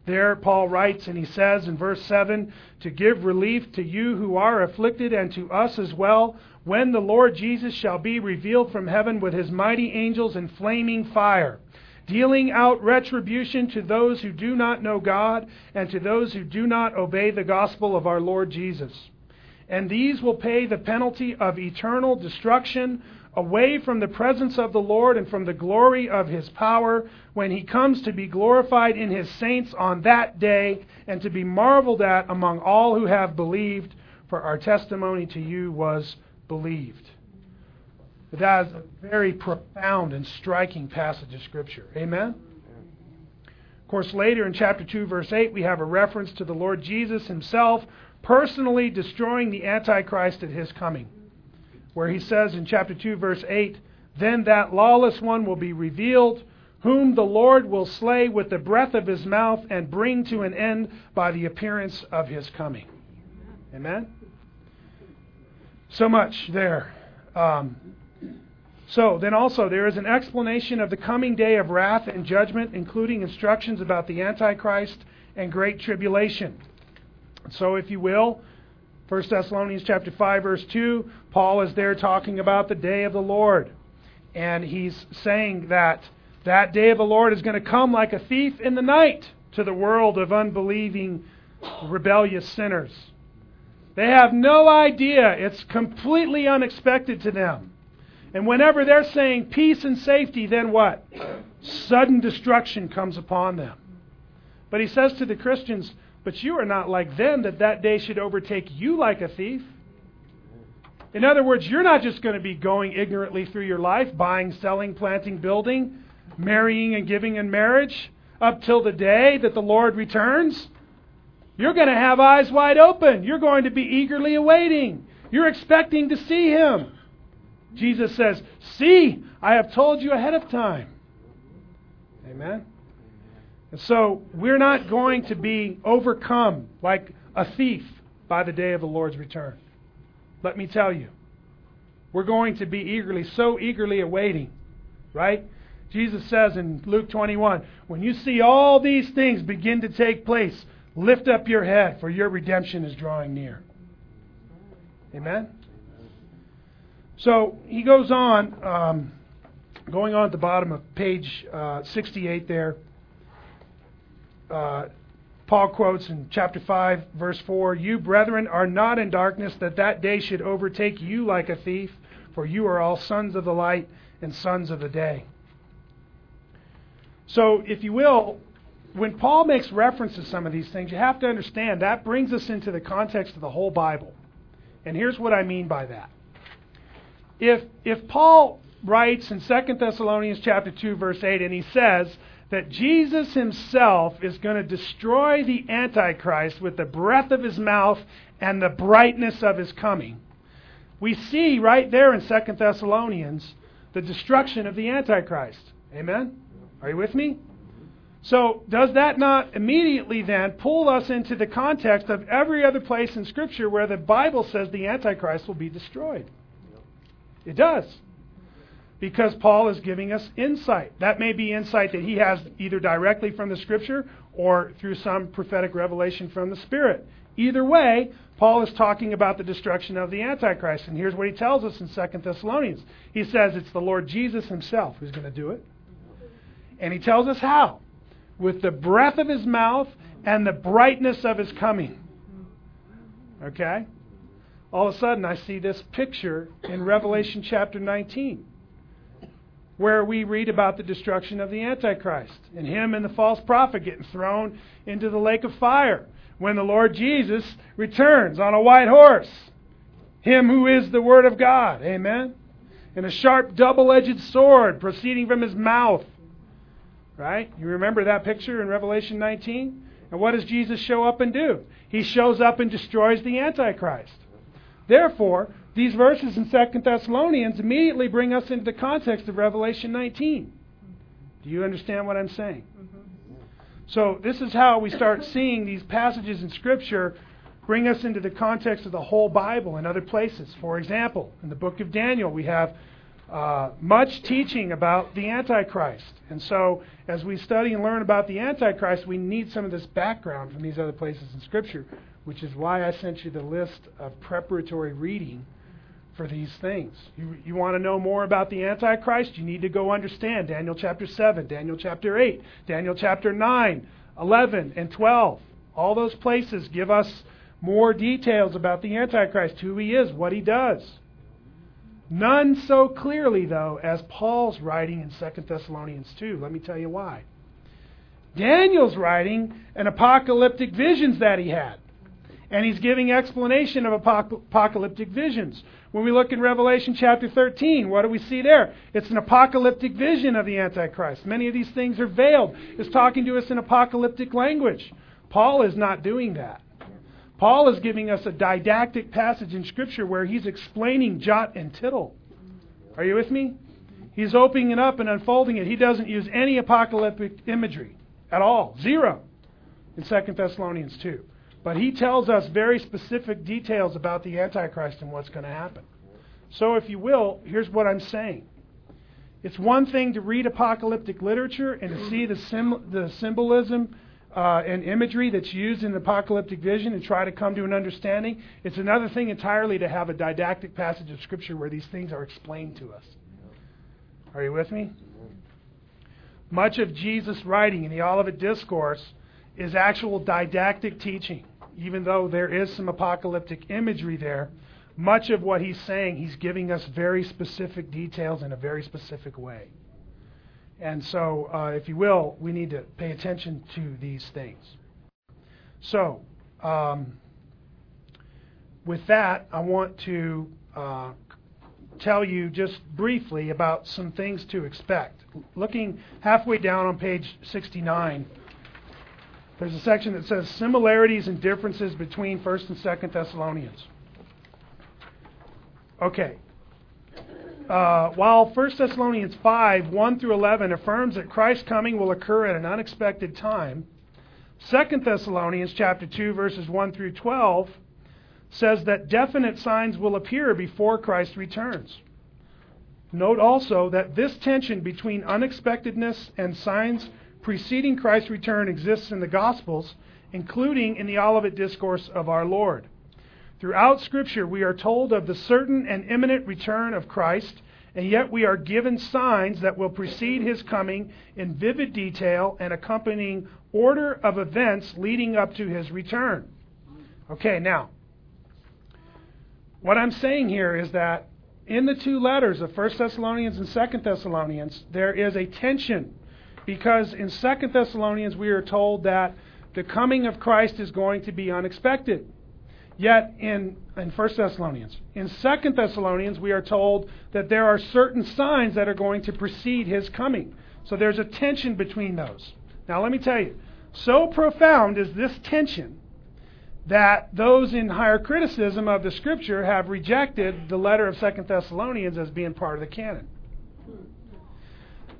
There Paul writes, and he says in verse seven, to give relief to you who are afflicted and to us as well, when the Lord Jesus shall be revealed from heaven with his mighty angels in flaming fire, dealing out retribution to those who do not know God and to those who do not obey the gospel of our Lord Jesus. And these will pay the penalty of eternal destruction away from the presence of the Lord and from the glory of his power when he comes to be glorified in his saints on that day and to be marveled at among all who have believed, for our testimony to you was believed. That is a very profound and striking passage of Scripture. Amen? Of course, later in chapter two, verse eight, we have a reference to the Lord Jesus himself personally destroying the Antichrist at his coming, where he says in chapter two, verse eight, then that lawless one will be revealed, whom the Lord will slay with the breath of his mouth and bring to an end by the appearance of his coming. Amen? So much there. Um... So, then also, there is an explanation of the coming day of wrath and judgment, including instructions about the Antichrist and great tribulation. So, if you will, First Thessalonians chapter five, verse two, Paul is there talking about the day of the Lord. And he's saying that that day of the Lord is going to come like a thief in the night to the world of unbelieving, rebellious sinners. They have no idea. It's completely unexpected to them. And whenever they're saying peace and safety, then what? Sudden destruction comes upon them. But he says to the Christians, but you are not like them, that that day should overtake you like a thief. In other words, you're not just going to be going ignorantly through your life, buying, selling, planting, building, marrying and giving in marriage, up till the day that the Lord returns. You're going to have eyes wide open. You're going to be eagerly awaiting. You're expecting to see him. Jesus says, see, I have told you ahead of time. Amen? And so, we're not going to be overcome like a thief by the day of the Lord's return. Let me tell you, we're going to be eagerly, so eagerly awaiting, right? Jesus says in Luke twenty-one, when you see all these things begin to take place, lift up your head, for your redemption is drawing near. Amen? So he goes on, um, going on at the bottom of page uh, sixty-eight there. Uh, Paul quotes in chapter five, verse four, you, brethren, are not in darkness, that that day should overtake you like a thief, for you are all sons of the light and sons of the day. So, if you will, when Paul makes reference to some of these things, you have to understand that brings us into the context of the whole Bible. And here's what I mean by that. If if Paul writes in Second Thessalonians chapter two, verse eight, and he says that Jesus himself is going to destroy the Antichrist with the breath of his mouth and the brightness of his coming, we see right there in Second Thessalonians the destruction of the Antichrist. Amen? Are you with me? So does that not immediately then pull us into the context of every other place in Scripture where the Bible says the Antichrist will be destroyed? It does. because Paul is giving us insight. That may be insight that he has either directly from the Scripture or through some prophetic revelation from the Spirit. Either way, Paul is talking about the destruction of the Antichrist. And here's what he tells us in Second Thessalonians. He says it's the Lord Jesus himself who's going to do it. And he tells us how. With the breath of his mouth and the brightness of his coming. Okay? All of a sudden, I see this picture in Revelation chapter nineteen, where we read about the destruction of the Antichrist and him and the false prophet getting thrown into the lake of fire when the Lord Jesus returns on a white horse, him who is the Word of God, amen, and a sharp double-edged sword proceeding from his mouth, right? You remember that picture in Revelation nineteen? And what does Jesus show up and do? He shows up and destroys the Antichrist. Therefore, these verses in Second Thessalonians immediately bring us into the context of Revelation nineteen. Do you understand what I'm saying? Mm-hmm. So this is how we start seeing these passages in Scripture bring us into the context of the whole Bible and other places. For example, in the book of Daniel, we have uh, much teaching about the Antichrist. And so as we study and learn about the Antichrist, we need some of this background from these other places in Scripture, which is why I sent you the list of preparatory reading for these things. You, you want to know more about the Antichrist? You need to go understand Daniel chapter seven, Daniel chapter eight, Daniel chapter nine, eleven, and twelve. All those places give us more details about the Antichrist, who he is, what he does. None so clearly, though, as Paul's writing in Second Thessalonians two. Let me tell you why. Daniel's writing and apocalyptic visions that he had. And he's giving explanation of apocalyptic visions. When we look in Revelation chapter thirteen, what do we see there? It's an apocalyptic vision of the Antichrist. Many of these things are veiled. It's talking to us in apocalyptic language. Paul is not doing that. Paul is giving us a didactic passage in Scripture where he's explaining jot and tittle. Are you with me? He's opening it up and unfolding it. He doesn't use any apocalyptic imagery at all. Zero in Second Thessalonians two. But he tells us very specific details about the Antichrist and what's going to happen. So if you will, here's what I'm saying. It's one thing to read apocalyptic literature and to see the sim- the symbolism uh, and imagery that's used in apocalyptic vision and try to come to an understanding. It's another thing entirely to have a didactic passage of Scripture where these things are explained to us. Are you with me? Much of Jesus' writing in the Olivet Discourse is actual didactic teaching. Even though there is some apocalyptic imagery there, much of what he's saying, he's giving us very specific details in a very specific way. And so, uh, if you will, we need to pay attention to these things. So, um, with that, I want to uh, tell you just briefly about some things to expect. Looking halfway down on page sixty-nine, there's a section that says similarities and differences between First and Second Thessalonians. Okay. Uh, while First Thessalonians five, one through eleven affirms that Christ's coming will occur at an unexpected time, Second Thessalonians chapter two, verses one through twelve says that definite signs will appear before Christ returns. Note also that this tension between unexpectedness and signs preceding Christ's return exists in the Gospels, including in the Olivet Discourse of our Lord. Throughout Scripture, we are told of the certain and imminent return of Christ, and yet we are given signs that will precede his coming in vivid detail and accompanying order of events leading up to his return. Okay, now, what I'm saying here is that in the two letters of First Thessalonians and Second Thessalonians, there is a tension. Because in Second Thessalonians, we are told that the coming of Christ is going to be unexpected. Yet in, in First Thessalonians, in Second Thessalonians, we are told that there are certain signs that are going to precede his coming. So there's a tension between those. Now let me tell you, so profound is this tension that those in higher criticism of the Scripture have rejected the letter of Second Thessalonians as being part of the canon.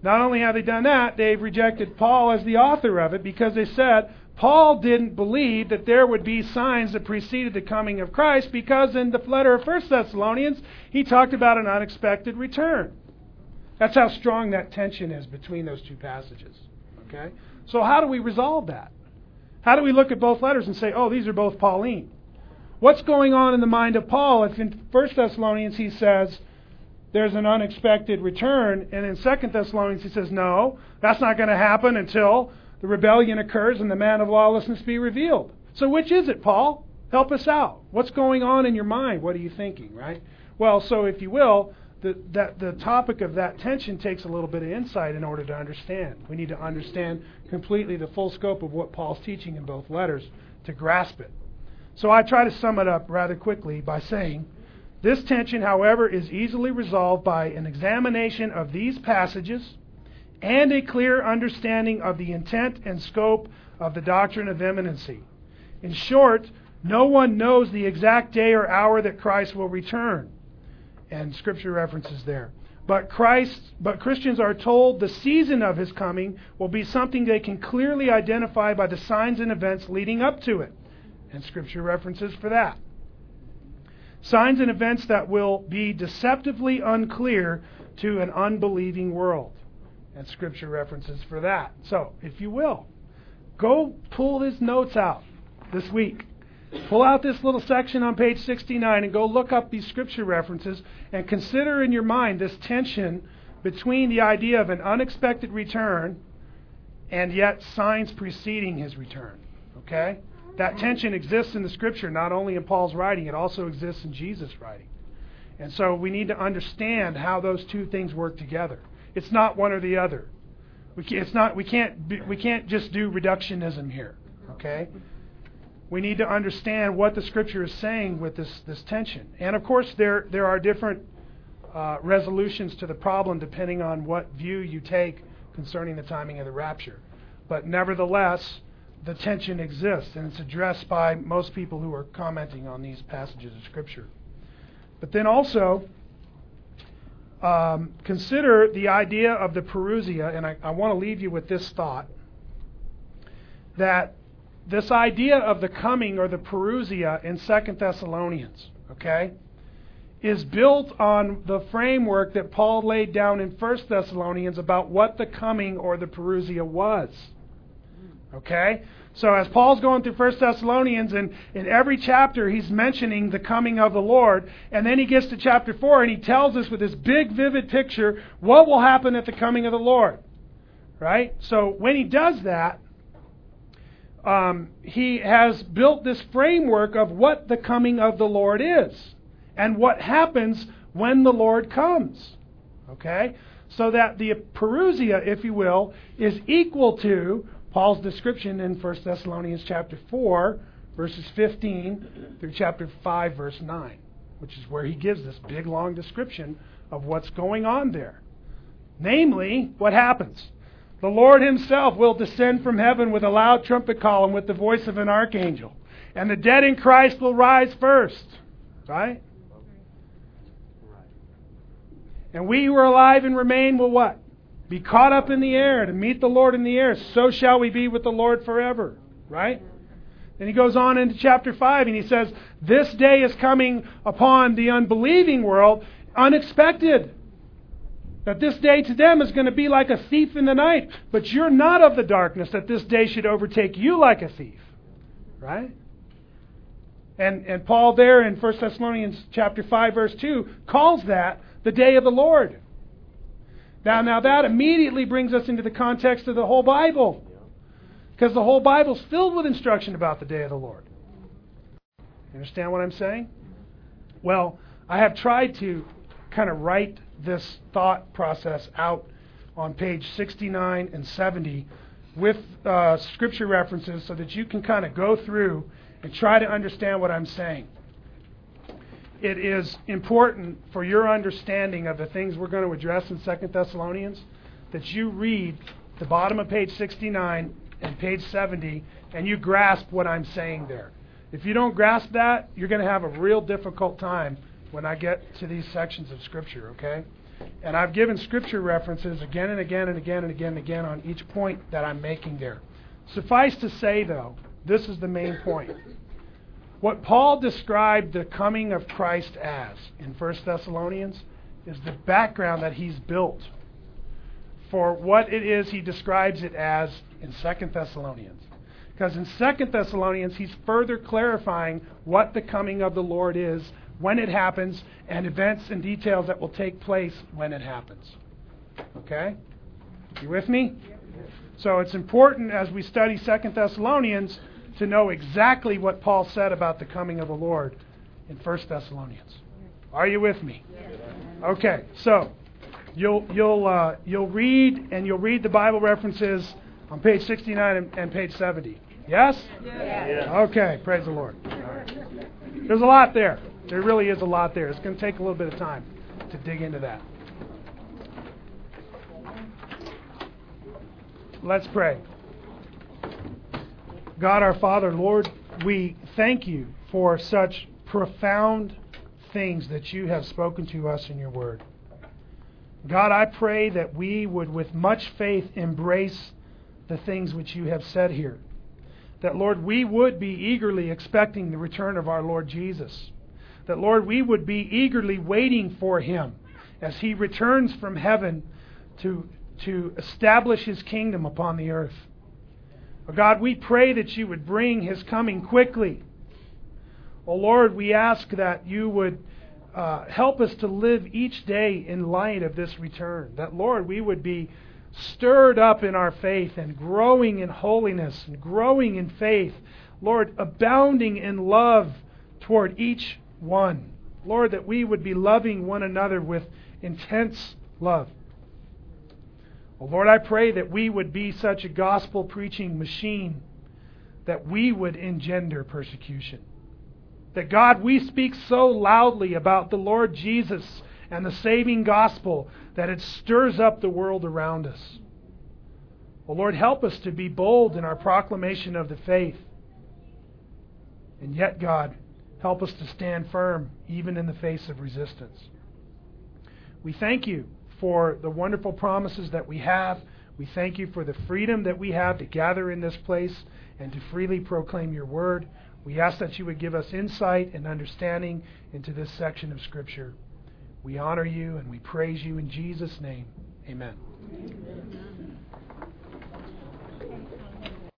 Not only have they done that, they've rejected Paul as the author of it because they said Paul didn't believe that there would be signs that preceded the coming of Christ because in the letter of First Thessalonians, he talked about an unexpected return. That's how strong that tension is between those two passages. Okay? So how do we resolve that? How do we look at both letters and say, oh, these are both Pauline? What's going on in the mind of Paul? If in First Thessalonians he says there's an unexpected return, and in Second Thessalonians he says, no, that's not going to happen until the rebellion occurs and the man of lawlessness be revealed. So which is it, Paul? Help us out. What's going on in your mind? What are you thinking, right? Well, so if you will, the, that, the topic of that tension takes a little bit of insight in order to understand. We need to understand completely the full scope of what Paul's teaching in both letters to grasp it. So I try to sum it up rather quickly by saying, this tension, however, is easily resolved by an examination of these passages and a clear understanding of the intent and scope of the doctrine of imminency. In short, no one knows the exact day or hour that Christ will return, and Scripture references there. But Christ, but Christians are told the season of his coming will be something they can clearly identify by the signs and events leading up to it, and Scripture references for that. Signs and events that will be deceptively unclear to an unbelieving world, and Scripture references for that. So, if you will, go pull these notes out this week. Pull out this little section on page sixty-nine and go look up these Scripture references and consider in your mind this tension between the idea of an unexpected return and yet signs preceding his return. Okay? That tension exists in the Scripture, not only in Paul's writing, it also exists in Jesus' writing. And so we need to understand how those two things work together. It's not one or the other. We can't, it's not, we can't, we can't just do reductionism here. Okay? We need to understand what the Scripture is saying with this, this tension. And of course, there, there are different uh, resolutions to the problem depending on what view you take concerning the timing of the rapture. But nevertheless, the tension exists, and it's addressed by most people who are commenting on these passages of Scripture. But then also, um, consider the idea of the parousia, and I, I want to leave you with this thought, that this idea of the coming or the parousia in Second Thessalonians, okay, is built on the framework that Paul laid down in First Thessalonians about what the coming or the parousia was. Okay? So as Paul's going through First Thessalonians, and in every chapter he's mentioning the coming of the Lord, and then he gets to chapter four and he tells us with this big vivid picture what will happen at the coming of the Lord. Right? So when he does that, Um, he has built this framework of what the coming of the Lord is and what happens when the Lord comes, okay? So that the parousia, if you will, is equal to Paul's description in First Thessalonians chapter four, verses fifteen through chapter five, verse nine, which is where he gives this big, long description of what's going on there. Namely, what happens? The Lord himself will descend from heaven with a loud trumpet call and with the voice of an archangel. And the dead in Christ will rise first. Right? And we who are alive and remain will what? Be caught up in the air to meet the Lord in the air. So shall we be with the Lord forever. Right? Then he goes on into chapter five and he says, this day is coming upon the unbelieving world unexpected. That this day to them is going to be like a thief in the night. But you're not of the darkness, that this day should overtake you like a thief. Right? And and Paul there in First Thessalonians chapter five, verse two, calls that the day of the Lord. Now, now that immediately brings us into the context of the whole Bible. Because the whole Bible's filled with instruction about the day of the Lord. You understand what I'm saying? Well, I have tried to kind of write this thought process out on page sixty-nine and seventy with uh, Scripture references so that you can kind of go through and try to understand what I'm saying. It is important for your understanding of the things we're going to address in Second Thessalonians that you read the bottom of page sixty-nine and page seventy and you grasp what I'm saying there. If you don't grasp that, you're going to have a real difficult time when I get to these sections of Scripture, okay? And I've given Scripture references again and again and again and again and again on each point that I'm making there. Suffice to say, though, this is the main point. What Paul described the coming of Christ as in First Thessalonians is the background that he's built for what it is he describes it as in Second Thessalonians. Because in Second Thessalonians, he's further clarifying what the coming of the Lord is, when it happens, and events and details that will take place when it happens. Okay? You with me? So it's important as we study Second Thessalonians to know exactly what Paul said about the coming of the Lord in First Thessalonians. Are you with me? Okay, so you'll you'll uh, you'll read and you'll read the Bible references on page sixty-nine and, and page seventy. Yes? Yeah. Okay, praise the Lord. All right. There's a lot there. There really is a lot there. It's going to take a little bit of time to dig into that. Let's pray. God our Father, Lord, we thank you for such profound things that you have spoken to us in your word. God, I pray that we would with much faith embrace the things which you have said here. That, Lord, we would be eagerly expecting the return of our Lord Jesus. That, Lord, we would be eagerly waiting for him as he returns from heaven to to establish his kingdom upon the earth. Oh God, we pray that you would bring his coming quickly. Oh Lord, we ask that you would uh, help us to live each day in light of this return. That, Lord, we would be stirred up in our faith and growing in holiness and growing in faith. Lord, abounding in love toward each one. Lord, that we would be loving one another with intense love. Lord, I pray that we would be such a gospel-preaching machine that we would engender persecution. That, God, we speak so loudly about the Lord Jesus and the saving gospel that it stirs up the world around us. Oh, Lord, help us to be bold in our proclamation of the faith. And yet, God, help us to stand firm even in the face of resistance. We thank you for the wonderful promises that we have. We thank you for the freedom that we have to gather in this place and to freely proclaim your word. We ask that you would give us insight and understanding into this section of Scripture. We honor you and we praise you in Jesus' name. Amen. Amen.